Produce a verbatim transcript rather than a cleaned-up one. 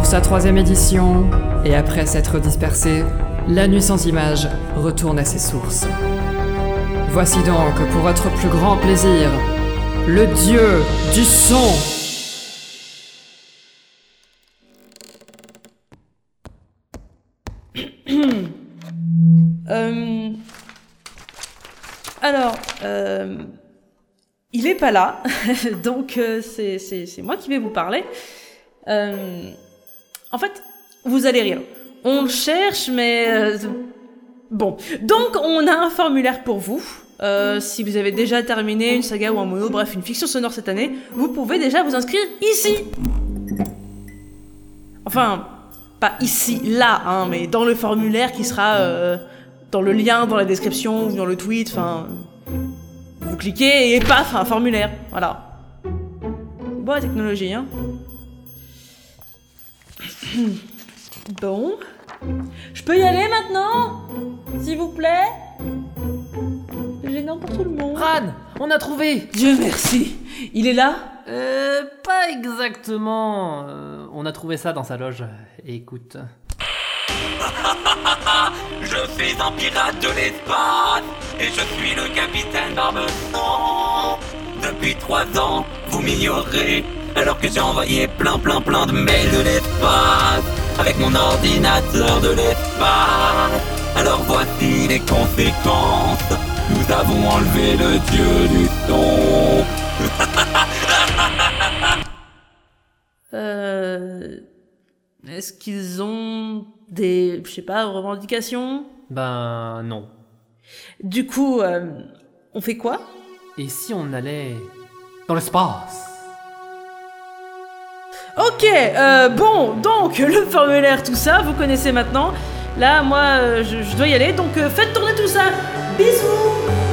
Pour sa troisième édition, et après s'être dispersée, La Nuit Sans Image retourne à ses sources. Voici donc, pour votre plus grand plaisir, le Dieu du Son! Euh, alors, euh, il est pas là, donc euh, c'est, c'est, c'est moi qui vais vous parler. Euh, en fait, vous allez rire. On le cherche, mais... Euh, bon, donc on a un formulaire pour vous. Euh, si vous avez déjà terminé une saga ou un mono, bref, une fiction sonore cette année, vous pouvez déjà vous inscrire ici. Enfin, pas ici, là, hein, mais dans le formulaire qui sera... Euh, dans le lien, dans la description, ou dans le tweet, enfin... Vous cliquez et paf, un formulaire, voilà. Bon, la technologie, hein. Bon... Je peux y aller maintenant ? S'il vous plaît ? C'est gênant pour tout le monde. Ran, on a trouvé ! Dieu merci ! Il est là ? Euh... Pas exactement... Euh, on a trouvé ça dans sa loge. Écoute... Je suis un pirate de l'espace et je suis le capitaine Barbesson. Depuis trois ans, vous m'ignorez alors que j'ai envoyé plein plein plein de mails de l'espace avec mon ordinateur de l'espace. Alors voici les conséquences. Nous avons enlevé le dieu du son. euh... Est-ce qu'ils ont... des, je sais pas, revendications ? Ben, non. Du coup, euh, on fait quoi ? Et si on allait dans l'espace ? Ok, euh, bon, donc, le formulaire, tout ça, vous connaissez maintenant. Là, moi, je, je dois y aller, donc euh, faites tourner tout ça. Bisous !